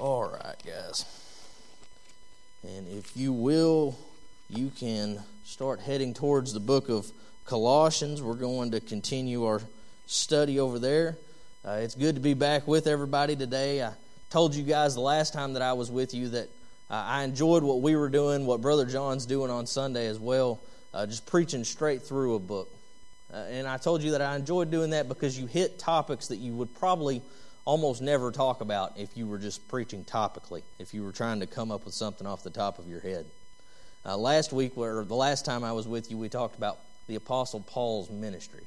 All right, guys. And if you will, you can start heading towards the book of Colossians. We're going to continue our study over there. It's good to be back with everybody today. I told you guys the last time that I was with you that I enjoyed what we were doing, what Brother John's doing on Sunday as well, just preaching straight through a book. And I told you that I enjoyed doing that because you hit topics that you would probably almost never talk about if you were just preaching topically, if you were trying to come up with something off the top of your head. Last week, or the last time I was with you, we talked about the Apostle Paul's ministry.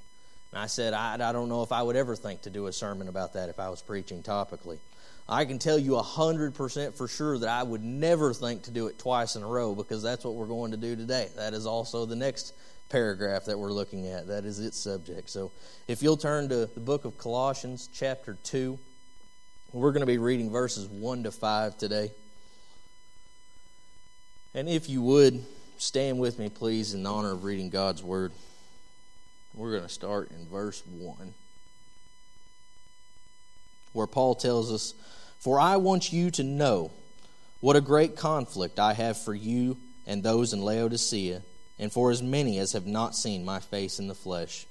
And I said, I don't know if I would ever think to do a sermon about that if I was preaching topically. I can tell you 100% for sure that I would never think to do it twice in a row, because that's what we're going to do today. That is also the next paragraph that we're looking at. That is its subject. So if you'll turn to the book of Colossians, chapter 2, we're going to be reading verses 1 to 5 today. And if you would, stand with me, please, in honor of reading God's Word. We're going to start in verse 1, where Paul tells us, "For I want you to know what a great conflict I have for you and those in Laodicea, and for as many as have not seen my face in the flesh,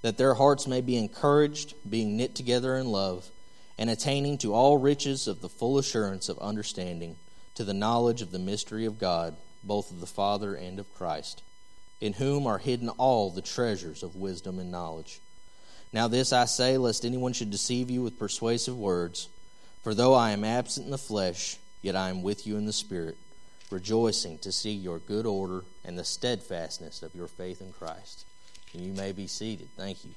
that their hearts may be encouraged, being knit together in love, and attaining to all riches of the full assurance of understanding, to the knowledge of the mystery of God, both of the Father and of Christ, in whom are hidden all the treasures of wisdom and knowledge. Now this I say, lest anyone should deceive you with persuasive words. For though I am absent in the flesh, yet I am with you in the Spirit, rejoicing to see your good order and the steadfastness of your faith in Christ." And you may be seated. Thank you.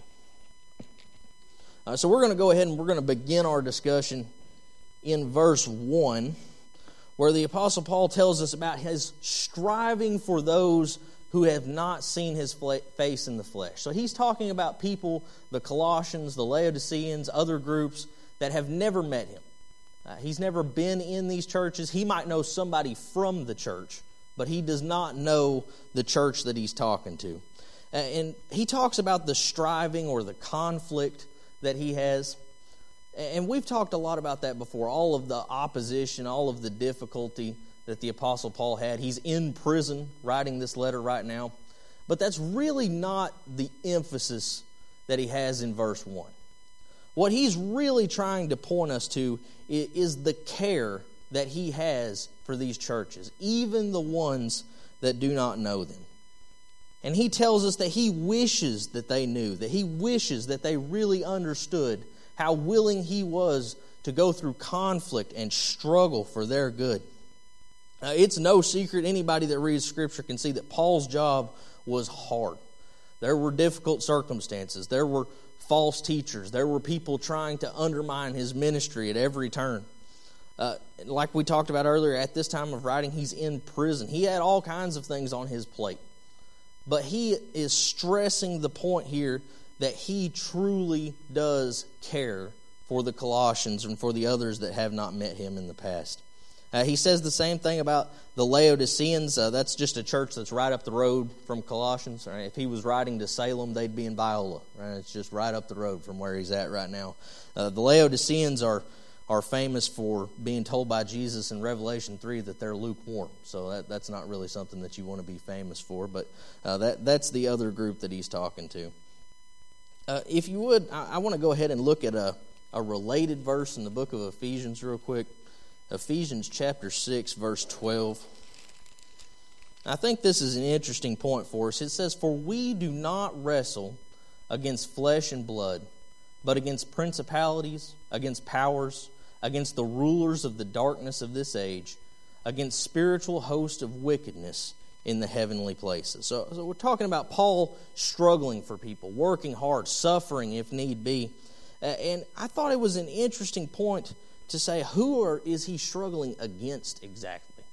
So we're going to go ahead and we're going to begin our discussion in verse 1, where the Apostle Paul tells us about his striving for those who have not seen his face in the flesh. So he's talking about people, the Colossians, the Laodiceans, other groups that have never met him. He's never been in these churches. He might know somebody from the church, but he does not know the church that he's talking to. And he talks about the striving or the conflict that he has. And we've talked a lot about that before, all of the opposition, all of the difficulty that the Apostle Paul had. He's in prison writing this letter right now. But that's really not the emphasis that he has in verse 1. What he's really trying to point us to is the care that he has for these churches, even the ones that do not know them. And he tells us that he wishes that they knew, that he wishes that they really understood how willing he was to go through conflict and struggle for their good. It's no secret, anybody that reads Scripture can see that Paul's job was hard. There were difficult circumstances. There were false teachers. There were people trying to undermine his ministry at every turn. Like we talked about earlier, at this time of writing, he's in prison. He had all kinds of things on his plate. But he is stressing the point here that he truly does care for the Colossians and for the others that have not met him in the past. He says the same thing about the Laodiceans. That's just a church that's right up the road from Colossians. Right? If he was riding to Salem, they'd be in Biola. Right? It's just right up the road from where he's at right now. The Laodiceans are famous for being told by Jesus in Revelation 3 that they're lukewarm. So that's not really something that you want to be famous for. But that's the other group that he's talking to. If you would, I want to go ahead and look at a related verse in the book of Ephesians real quick. Ephesians chapter 6, verse 12. I think this is an interesting point for us. It says, "For we do not wrestle against flesh and blood, but against principalities, against powers, against the rulers of the darkness of this age, against spiritual hosts of wickedness in the heavenly places." So we're talking about Paul struggling for people, working hard, suffering if need be. And I thought it was an interesting point to say, is he struggling against exactly?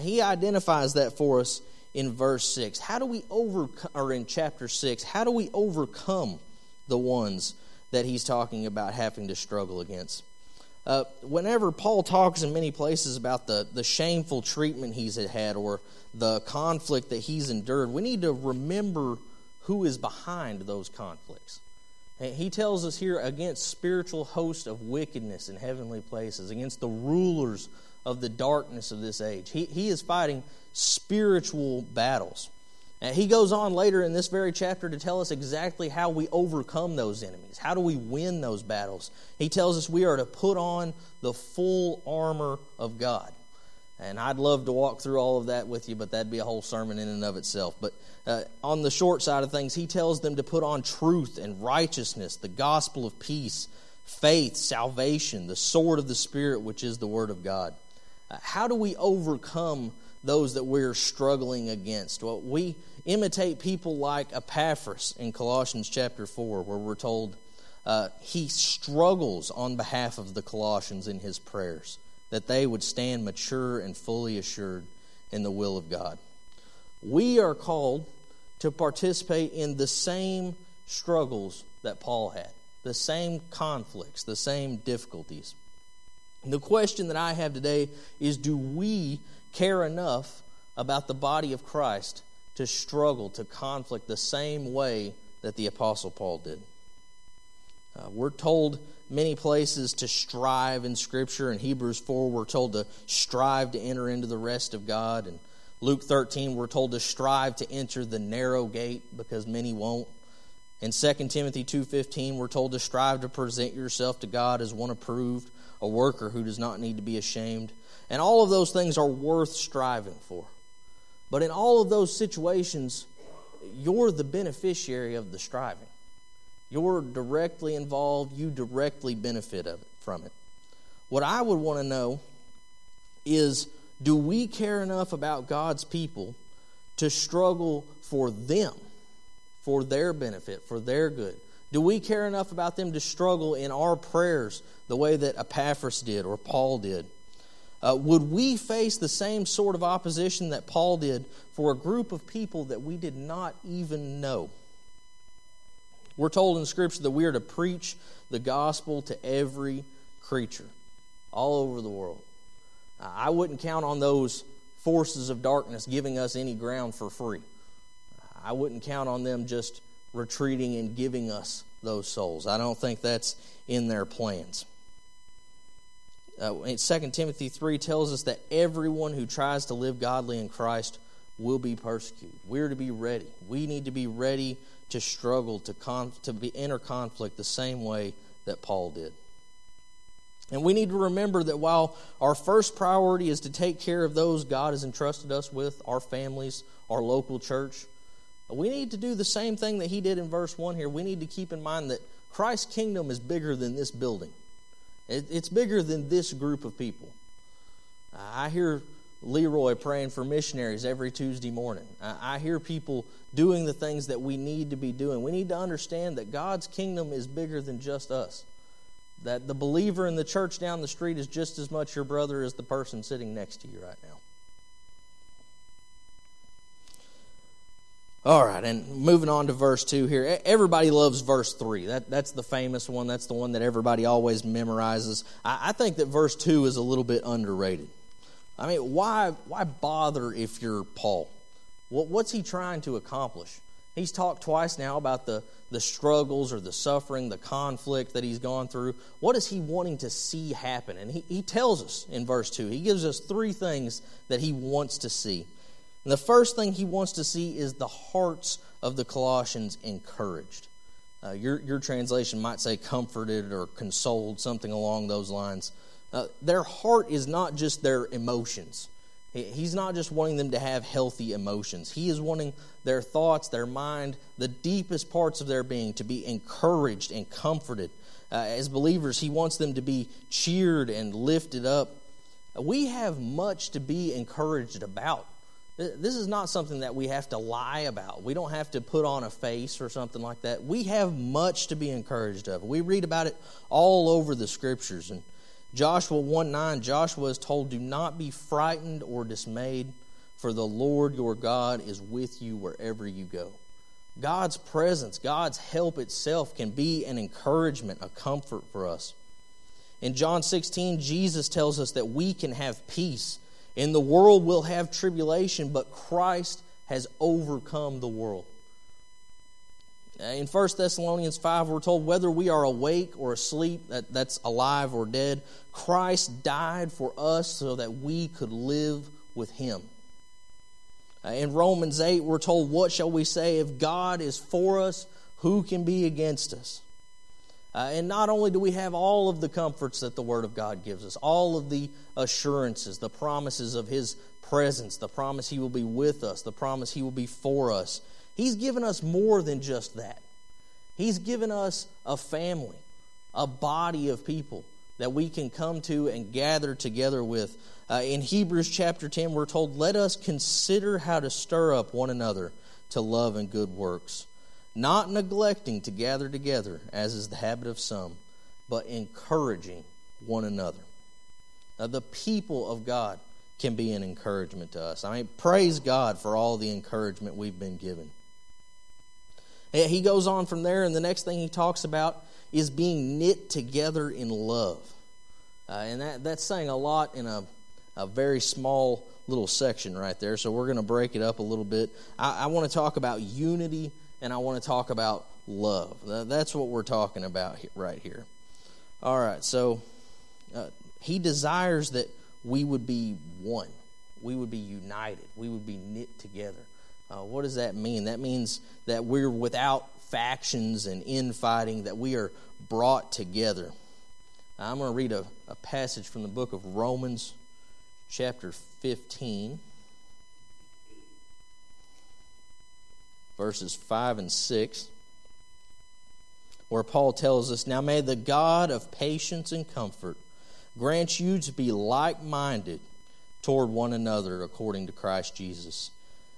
He identifies that for us in verse 6. In chapter 6, how do we overcome the ones that he's talking about having to struggle against? Whenever Paul talks in many places about the shameful treatment he's had or the conflict that he's endured, we need to remember who is behind those conflicts. He tells us here against spiritual hosts of wickedness in heavenly places, against the rulers of the darkness of this age. He is fighting spiritual battles. And he goes on later in this very chapter to tell us exactly how we overcome those enemies. How do we win those battles? He tells us we are to put on the full armor of God. And I'd love to walk through all of that with you, but that'd be a whole sermon in and of itself. But on the short side of things, he tells them to put on truth and righteousness, the gospel of peace, faith, salvation, the sword of the Spirit, which is the Word of God. How do we overcome those that we're struggling against? Well, we imitate people like Epaphras in Colossians chapter 4, where we're told he struggles on behalf of the Colossians in his prayers, that they would stand mature and fully assured in the will of God. We are called to participate in the same struggles that Paul had, the same conflicts, the same difficulties. And the question that I have today is, do we care enough about the body of Christ to struggle, to conflict the same way that the Apostle Paul did? We're told many places to strive in Scripture. In Hebrews 4, we're told to strive to enter into the rest of God. In Luke 13, we're told to strive to enter the narrow gate because many won't. In 2 Timothy 2:15, we're told to strive to present yourself to God as one approved, a worker who does not need to be ashamed. And all of those things are worth striving for. But in all of those situations, you're the beneficiary of the striving. You're directly involved. You directly benefit from it. What I would want to know is, do we care enough about God's people to struggle for them, for their benefit, for their good? Do we care enough about them to struggle in our prayers the way that Epaphras did or Paul did? Would we face the same sort of opposition that Paul did for a group of people that we did not even know? We're told in Scripture that we are to preach the gospel to every creature all over the world. I wouldn't count on those forces of darkness giving us any ground for free. I wouldn't count on them just retreating and giving us those souls. I don't think that's in their plans. 2 Timothy 3 tells us that everyone who tries to live godly in Christ will be persecuted. We're to be ready. We need to be ready to struggle, to enter conflict the same way that Paul did. And we need to remember that while our first priority is to take care of those God has entrusted us with, our families, our local church, we need to do the same thing that he did in verse 1 here. We need to keep in mind that Christ's kingdom is bigger than this building. It's bigger than this group of people. I hear Leroy praying for missionaries every Tuesday morning. I hear people doing the things that we need to be doing. We need to understand that God's kingdom is bigger than just us. That the believer in the church down the street is just as much your brother as the person sitting next to you right now. All right, and moving on to verse 2 here. Everybody loves verse 3. That's the famous one. That's the one that everybody always memorizes. I think that verse 2 is a little bit underrated. I mean, why bother if you're Paul? What's he trying to accomplish? He's talked twice now about the struggles or the suffering, the conflict that he's gone through. What is he wanting to see happen? And he tells us in verse 2. He gives us three things that he wants to see. And the first thing he wants to see is the hearts of the Colossians encouraged. Your translation might say comforted or consoled, something along those lines. Their heart is not just their emotions. He's not just wanting them to have healthy emotions. He is wanting their thoughts, their mind, the deepest parts of their being to be encouraged and comforted. As believers, he wants them to be cheered and lifted up. We have much to be encouraged about. This is not something that we have to lie about. We don't have to put on a face or something like that. We have much to be encouraged of. We read about it all over the Scriptures. In Joshua 1:9, Joshua is told, "Do not be frightened or dismayed, for the Lord your God is with you wherever you go." God's presence, God's help itself can be an encouragement, a comfort for us. In John 16, Jesus tells us that we can have peace. "In the world we'll have tribulation, but Christ has overcome the world." In 1 Thessalonians 5, we're told whether we are awake or asleep, that's alive or dead, Christ died for us so that we could live with him. In Romans 8, we're told, what shall we say? If God is for us, who can be against us? And not only do we have all of the comforts that the Word of God gives us, all of the assurances, the promises of His presence, the promise He will be with us, the promise He will be for us, He's given us more than just that. He's given us a family, a body of people that we can come to and gather together with. In Hebrews chapter 10, we're told, let us consider how to stir up one another to love and good works, not neglecting to gather together, as is the habit of some, but encouraging one another. Now, the people of God can be an encouragement to us. I mean, praise God for all the encouragement we've been given. He goes on from there, and the next thing he talks about is being knit together in love. And that's saying a lot in a very small little section right there, so we're going to break it up a little bit. I want to talk about unity, and I want to talk about love. That's what we're talking about right here. All right, so he desires that we would be one. We would be united. We would be knit together. What does that mean? That means that we're without factions and infighting, that we are brought together. I'm going to read a passage from the book of Romans, chapter 15. Verses 5 and 6, where Paul tells us, now may the God of patience and comfort grant you to be like-minded toward one another according to Christ Jesus.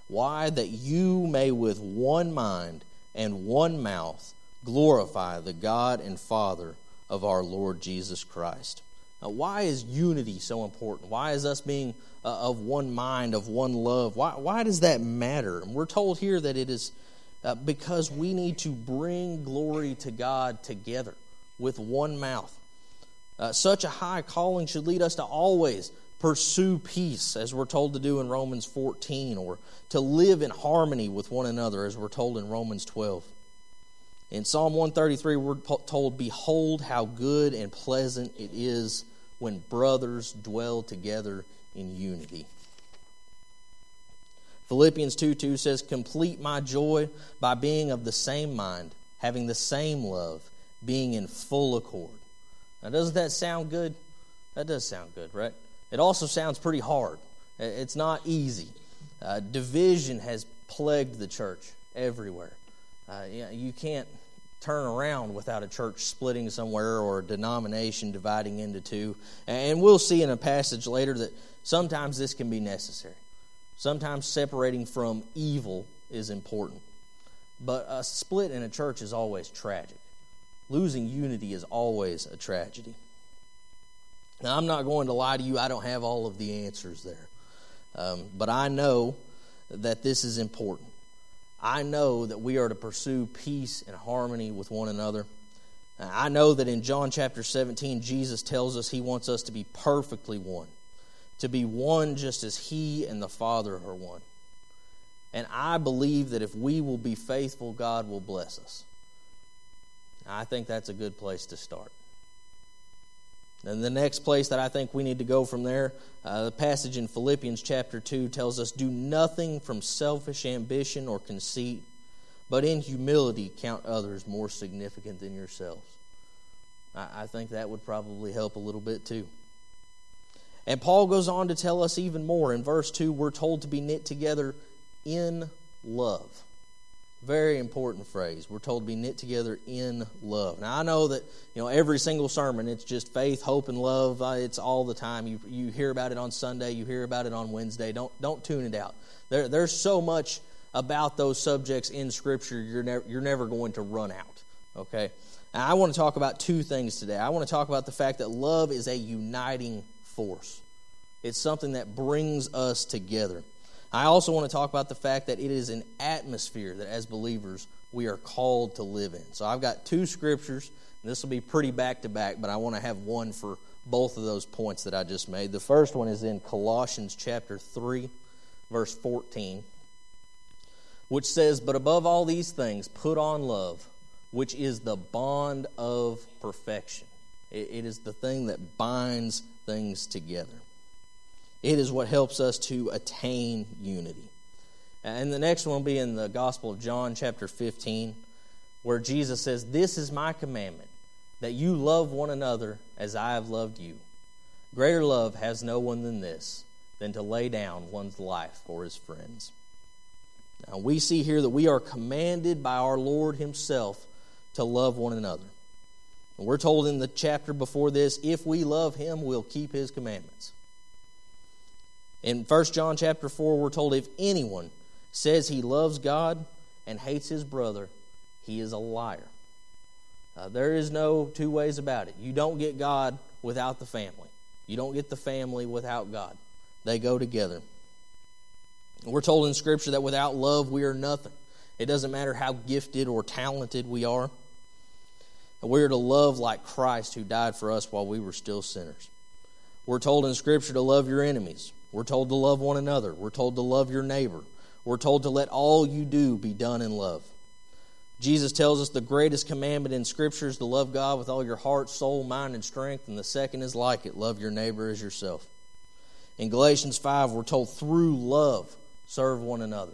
Why? That you may with one mind and one mouth glorify the God and Father of our Lord Jesus Christ. Now, why is unity so important? Why is us being of one mind, of one love? Why does that matter? And we're told here that it is because we need to bring glory to God together with one mouth. Such a high calling should lead us to always pursue peace, as we're told to do in Romans 14, or to live in harmony with one another, as we're told in Romans 12. In Psalm 133, we're told, behold how good and pleasant it is when brothers dwell together in unity. Philippians 2:2 says, complete my joy by being of the same mind, having the same love, being in full accord. Now, doesn't that sound good? That does sound good, right? It also sounds pretty hard. It's not easy. Division has plagued the church everywhere. You can't turn around without a church splitting somewhere or a denomination dividing into two. And we'll see in a passage later that sometimes this can be necessary. Sometimes separating from evil is important. But a split in a church is always tragic. Losing unity is always a tragedy. Now, I'm not going to lie to you, I don't have all of the answers there. But I know that this is important. I know that we are to pursue peace and harmony with one another. I know that in John chapter 17, Jesus tells us He wants us to be perfectly one, to be one just as He and the Father are one. And I believe that if we will be faithful, God will bless us. I think that's a good place to start. And the next place that I think we need to go from there, the passage in Philippians chapter 2 tells us, do nothing from selfish ambition or conceit, but in humility count others more significant than yourselves. I think that would probably help a little bit too. And Paul goes on to tell us even more. In verse 2, we're told to be knit together in love. Very important phrase. We're told to be knit together in love. Now, I know that every single sermon, it's just faith, hope, and love. It's all the time. You hear about it on Sunday. You hear about it on Wednesday. Don't tune it out. There's so much about those subjects in Scripture, you're never going to run out. Okay? Now, I want to talk about two things today. I want to talk about the fact that love is a uniting force. It's something that brings us together. I also want to talk about the fact that it is an atmosphere that as believers we are called to live in. So I've got two scriptures, and this will be pretty back-to-back, but I want to have one for both of those points that I just made. The first one is in Colossians chapter 3, verse 14, which says, "But above all these things, put on love, which is the bond of perfection." It is the thing that binds things together. It is what helps us to attain unity. And the next one will be in the Gospel of John, chapter 15, where Jesus says, "This is my commandment, that you love one another as I have loved you. Greater love has no one than this, than to lay down one's life for his friends." Now we see here that we are commanded by our Lord Himself to love one another. And we're told in the chapter before this, if we love Him, we'll keep His commandments. In 1 John chapter 4, we're told if anyone says he loves God and hates his brother, he is a liar. There is no two ways about it. You don't get God without the family. You don't get the family without God. They go together. We're told in Scripture that without love we are nothing. It doesn't matter how gifted or talented we are. We are to love like Christ who died for us while we were still sinners. We're told in Scripture to love your enemies. We're told to love one another. We're told to love your neighbor. We're told to let all you do be done in love. Jesus tells us the greatest commandment in Scripture is to love God with all your heart, soul, mind, and strength, and the second is like it, love your neighbor as yourself. In Galatians 5, we're told through love, serve one another.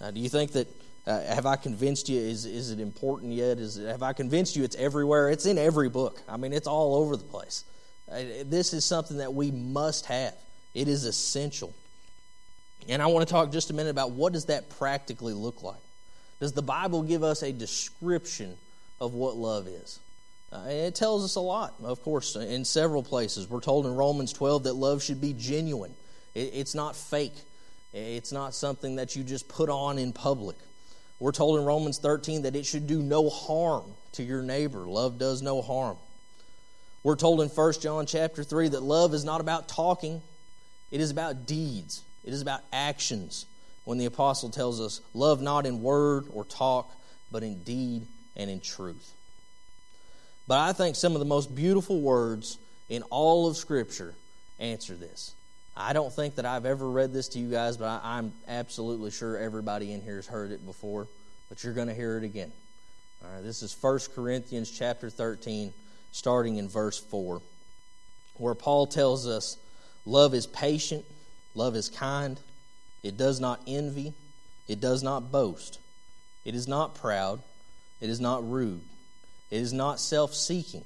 Now, do you think that, have I convinced you, is it important yet? Have I convinced you it's everywhere? It's in every book. I mean, it's all over the place. This is something that we must have. It is essential. And I want to talk just a minute about what does that practically look like. Does the Bible give us a description of what love is? It tells us a lot, of course, in several places. We're told in Romans 12 that love should be genuine. It's not fake. It's not something that you just put on in public. We're told in Romans 13 that it should do no harm to your neighbor. Love does no harm. We're told in 1 John chapter 3 that love is not about talking. It is about deeds. It is about actions. When the apostle tells us, love not in word or talk, but in deed and in truth. But I think some of the most beautiful words in all of Scripture answer this. I don't think that I've ever read this to you guys, but I'm absolutely sure everybody in here has heard it before, but you're going to hear it again. All right, this is 1 Corinthians chapter 13, starting in verse 4, where Paul tells us, love is patient, love is kind, it does not envy. It does not boast. It is not proud. It is not rude. It is not self-seeking.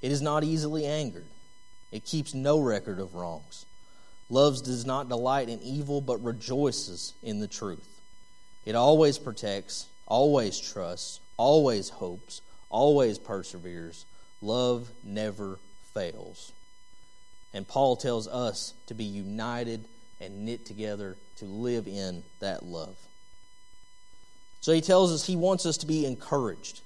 It is not easily angered. It keeps no record of wrongs. Love does not delight in evil, but rejoices in the truth. It always protects, always trusts, always hopes, always perseveres. Love never fails. And Paul tells us to be united and knit together to live in that love. So he tells us he wants us to be encouraged.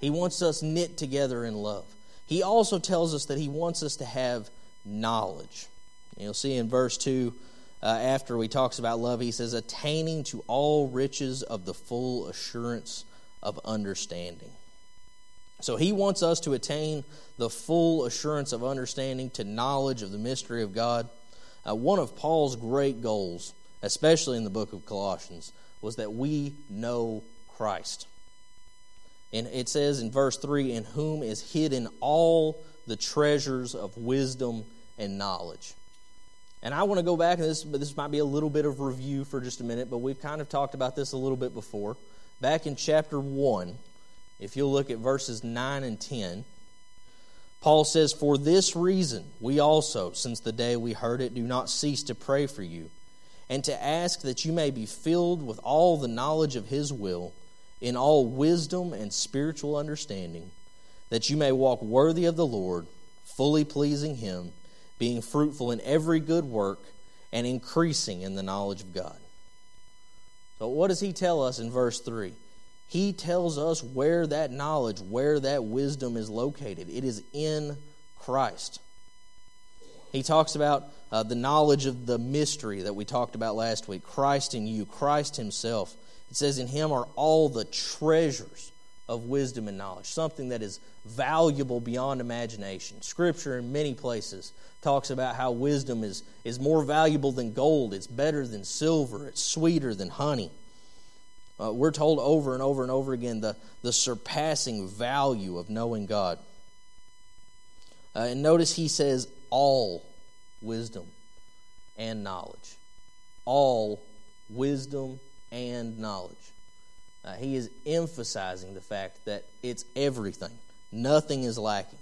He wants us knit together in love. He also tells us that he wants us to have knowledge. You'll see in verse 2, after he talks about love, he says, attaining to all riches of the full assurance of understanding. So he wants us to attain the full assurance of understanding, to knowledge of the mystery of God. One of Paul's great goals, especially in the book of Colossians, was that we know Christ. And it says in verse 3, in whom is hidden all the treasures of wisdom and knowledge. And I want to go back, and this might be a little bit of review for just a minute, but we've kind of talked about this a little bit before. Back in chapter 1, if you'll look at verses 9 and 10, Paul says, for this reason, we also, since the day we heard it, do not cease to pray for you, and to ask that you may be filled with all the knowledge of His will, in all wisdom and spiritual understanding, that you may walk worthy of the Lord, fully pleasing Him, being fruitful in every good work, and increasing in the knowledge of God. So what does he tell us in verse 3? He tells us where that knowledge, where that wisdom is located. It is in Christ. He talks about the knowledge of the mystery that we talked about last week. Christ in you, Christ Himself. It says in Him are all the treasures of wisdom and knowledge, something that is valuable beyond imagination. Scripture in many places talks about how wisdom is more valuable than gold. It's better than silver. It's sweeter than honey. We're told over and over and over again the surpassing value of knowing God. And notice he says all wisdom and knowledge. All wisdom and knowledge. He is emphasizing the fact that it's everything. Nothing is lacking.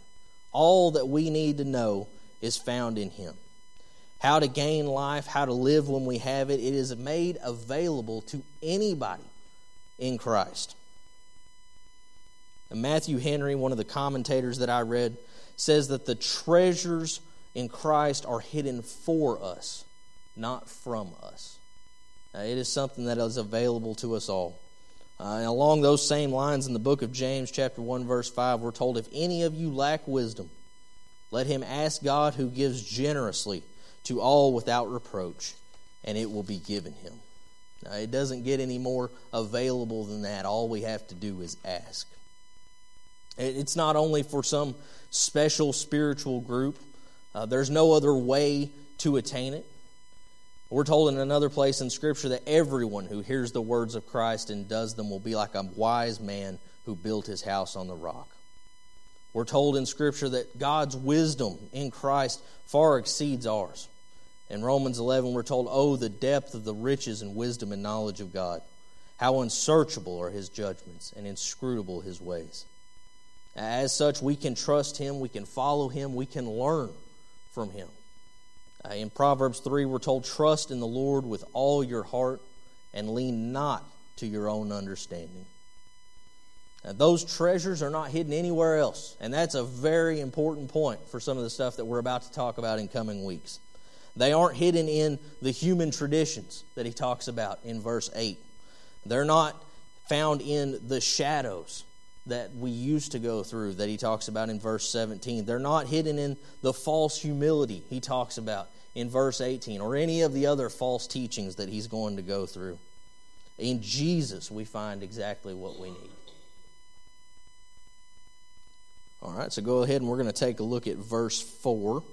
All that we need to know is found in him. How to gain life, how to live when we have it. It is made available to anybody in Christ. And Matthew Henry, one of the commentators that I read, says that the treasures in Christ are hidden for us, not from us. It is something that is available to us all. And along those same lines, in the book of James, chapter 1, verse 5, we're told, if any of you lack wisdom, let him ask God, who gives generously to all without reproach, and it will be given him. Now, it doesn't get any more available than that. All we have to do is ask. It's not only for some special spiritual group. There's no other way to attain it. We're told in another place in Scripture that everyone who hears the words of Christ and does them will be like a wise man who built his house on the rock. We're told in Scripture that God's wisdom in Christ far exceeds ours. In Romans 11, we're told, oh, the depth of the riches and wisdom and knowledge of God. How unsearchable are his judgments and inscrutable his ways. As such, we can trust him, we can follow him, we can learn from him. In Proverbs 3, we're told, trust in the Lord with all your heart and lean not to your own understanding. Now, those treasures are not hidden anywhere else, and that's a very important point for some of the stuff that we're about to talk about in coming weeks. They aren't hidden in the human traditions that he talks about in verse 8. They're not found in the shadows that we used to go through that he talks about in verse 17. They're not hidden in the false humility he talks about in verse 18 or any of the other false teachings that he's going to go through. In Jesus, we find exactly what we need. All right, so go ahead and we're going to take a look at verse 4.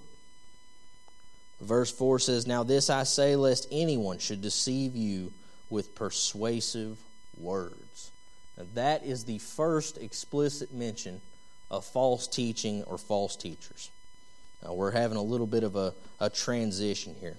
Verse 4 says, now this I say, lest anyone should deceive you with persuasive words. Now, that is the first explicit mention of false teaching or false teachers. Now, we're having a little bit of a transition here.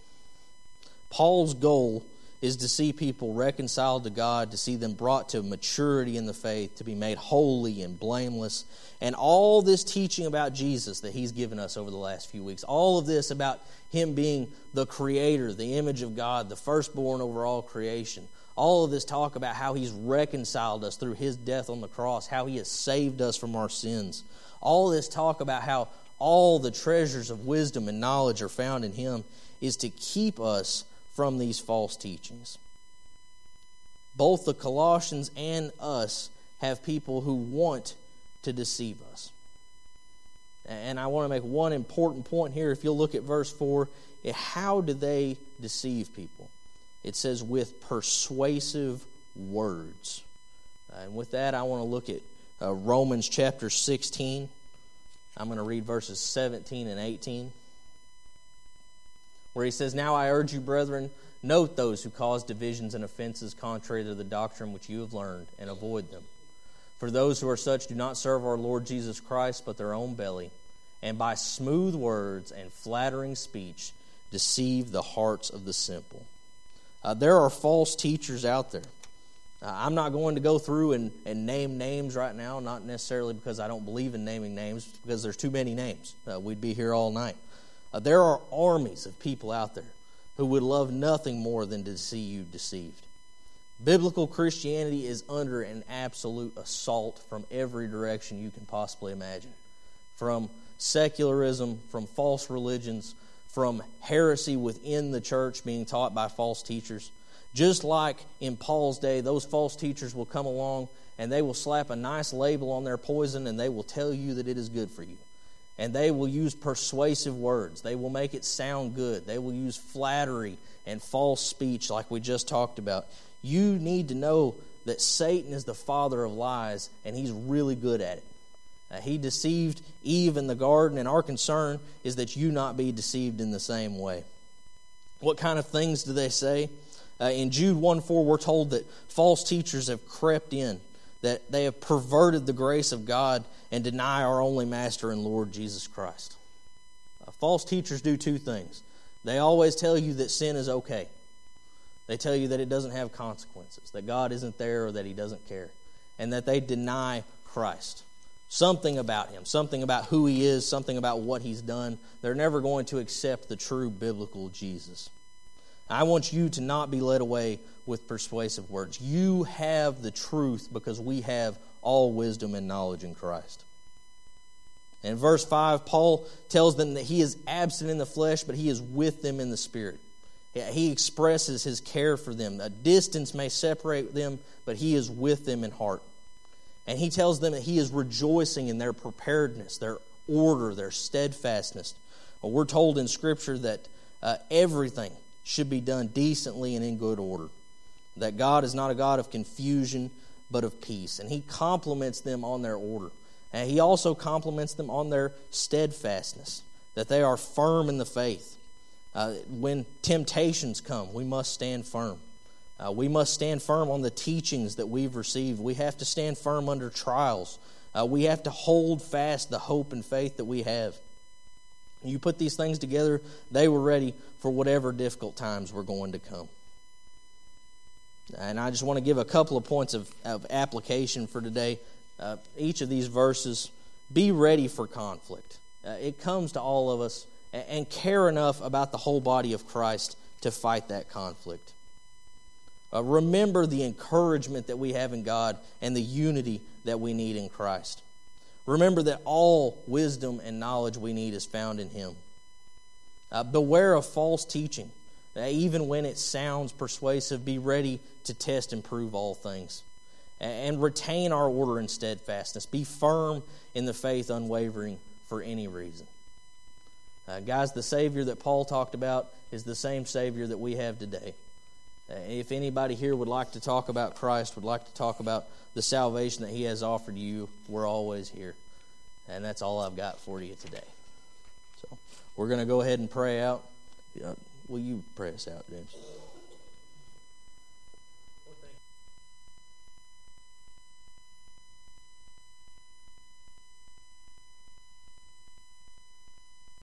Paul's goal is to see people reconciled to God, to see them brought to maturity in the faith, to be made holy and blameless. And all this teaching about Jesus that he's given us over the last few weeks, all of this about him being the creator, the image of God, the firstborn over all creation, all of this talk about how he's reconciled us through his death on the cross, how he has saved us from our sins, all this talk about how all the treasures of wisdom and knowledge are found in him is to keep us from these false teachings. Both the Colossians and us have people who want to deceive us. And I want to make one important point here. If you'll look at verse 4, how do they deceive people? It says with persuasive words. And with that, I want to look at Romans chapter 16. I'm going to read verses 17 and 18. Where he says, now I urge you, brethren, note those who cause divisions and offenses contrary to the doctrine which you have learned, and avoid them. For those who are such do not serve our Lord Jesus Christ, but their own belly, and by smooth words and flattering speech deceive the hearts of the simple. There are false teachers out there. I'm not going to go through and name names right now, not necessarily because I don't believe in naming names, because there's too many names. We'd be here all night. There are armies of people out there who would love nothing more than to see you deceived. Biblical Christianity is under an absolute assault from every direction you can possibly imagine. From secularism, from false religions, from heresy within the church being taught by false teachers. Just like in Paul's day, those false teachers will come along and they will slap a nice label on their poison and they will tell you that it is good for you. And they will use persuasive words. They will make it sound good. They will use flattery and false speech like we just talked about. You need to know that Satan is the father of lies, and he's really good at it. He deceived Eve in the garden, and our concern is that you not be deceived in the same way. What kind of things do they say? In Jude 1:4, we're told that false teachers have crept in, that they have perverted the grace of God and deny our only Master and Lord, Jesus Christ. False teachers do two things. They always tell you that sin is okay. They tell you that it doesn't have consequences, that God isn't there or that He doesn't care, and that they deny Christ. Something about Him, something about who He is, something about what He's done. They're never going to accept the true biblical Jesus. I want you to not be led away with persuasive words. You have the truth because we have all wisdom and knowledge in Christ. In verse 5, Paul tells them that he is absent in the flesh, but he is with them in the spirit. He expresses his care for them. A distance may separate them, but he is with them in heart. And he tells them that he is rejoicing in their preparedness, their order, their steadfastness. Well, we're told in Scripture that everything should be done decently and in good order. That God is not a God of confusion, but of peace. And he compliments them on their order. And he also compliments them on their steadfastness, that they are firm in the faith. When temptations come, we must stand firm. We must stand firm on the teachings that we've received. We have to stand firm under trials. We have to hold fast the hope and faith that we have. You put these things together, they were ready for whatever difficult times were going to come. And I just want to give a couple of points of application for today. Each of these verses, be ready for conflict. It comes to all of us, and care enough about the whole body of Christ to fight that conflict. Remember the encouragement that we have in God and the unity that we need in Christ. Remember that all wisdom and knowledge we need is found in Him. Beware of false teaching. Even when it sounds persuasive, be ready to test and prove all things. And retain our order and steadfastness. Be firm in the faith, unwavering for any reason. Guys, the Savior that Paul talked about is the same Savior that we have today. If anybody here would like to talk about Christ, would like to talk about the salvation that He has offered you, we're always here. And that's all I've got for you today. So we're going to go ahead and pray out. Will you pray us out, James?